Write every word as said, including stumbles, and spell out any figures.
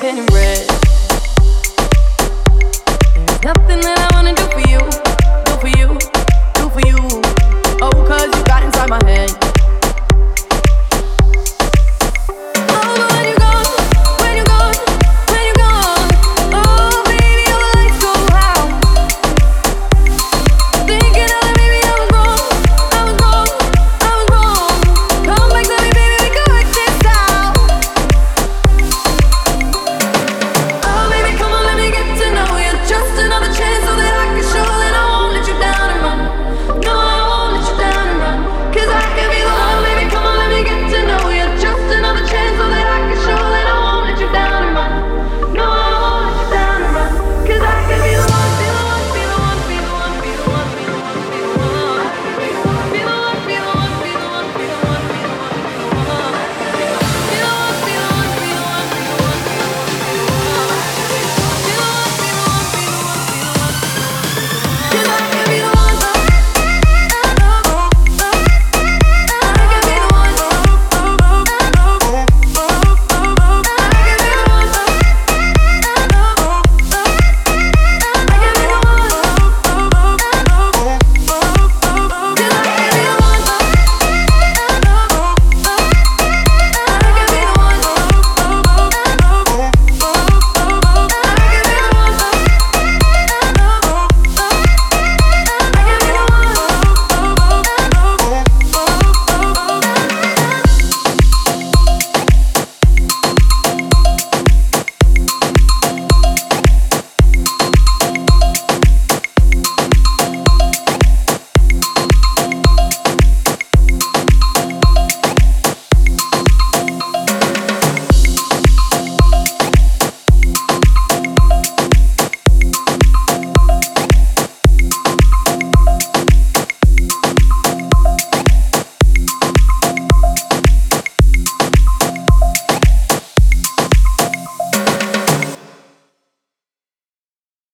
теперь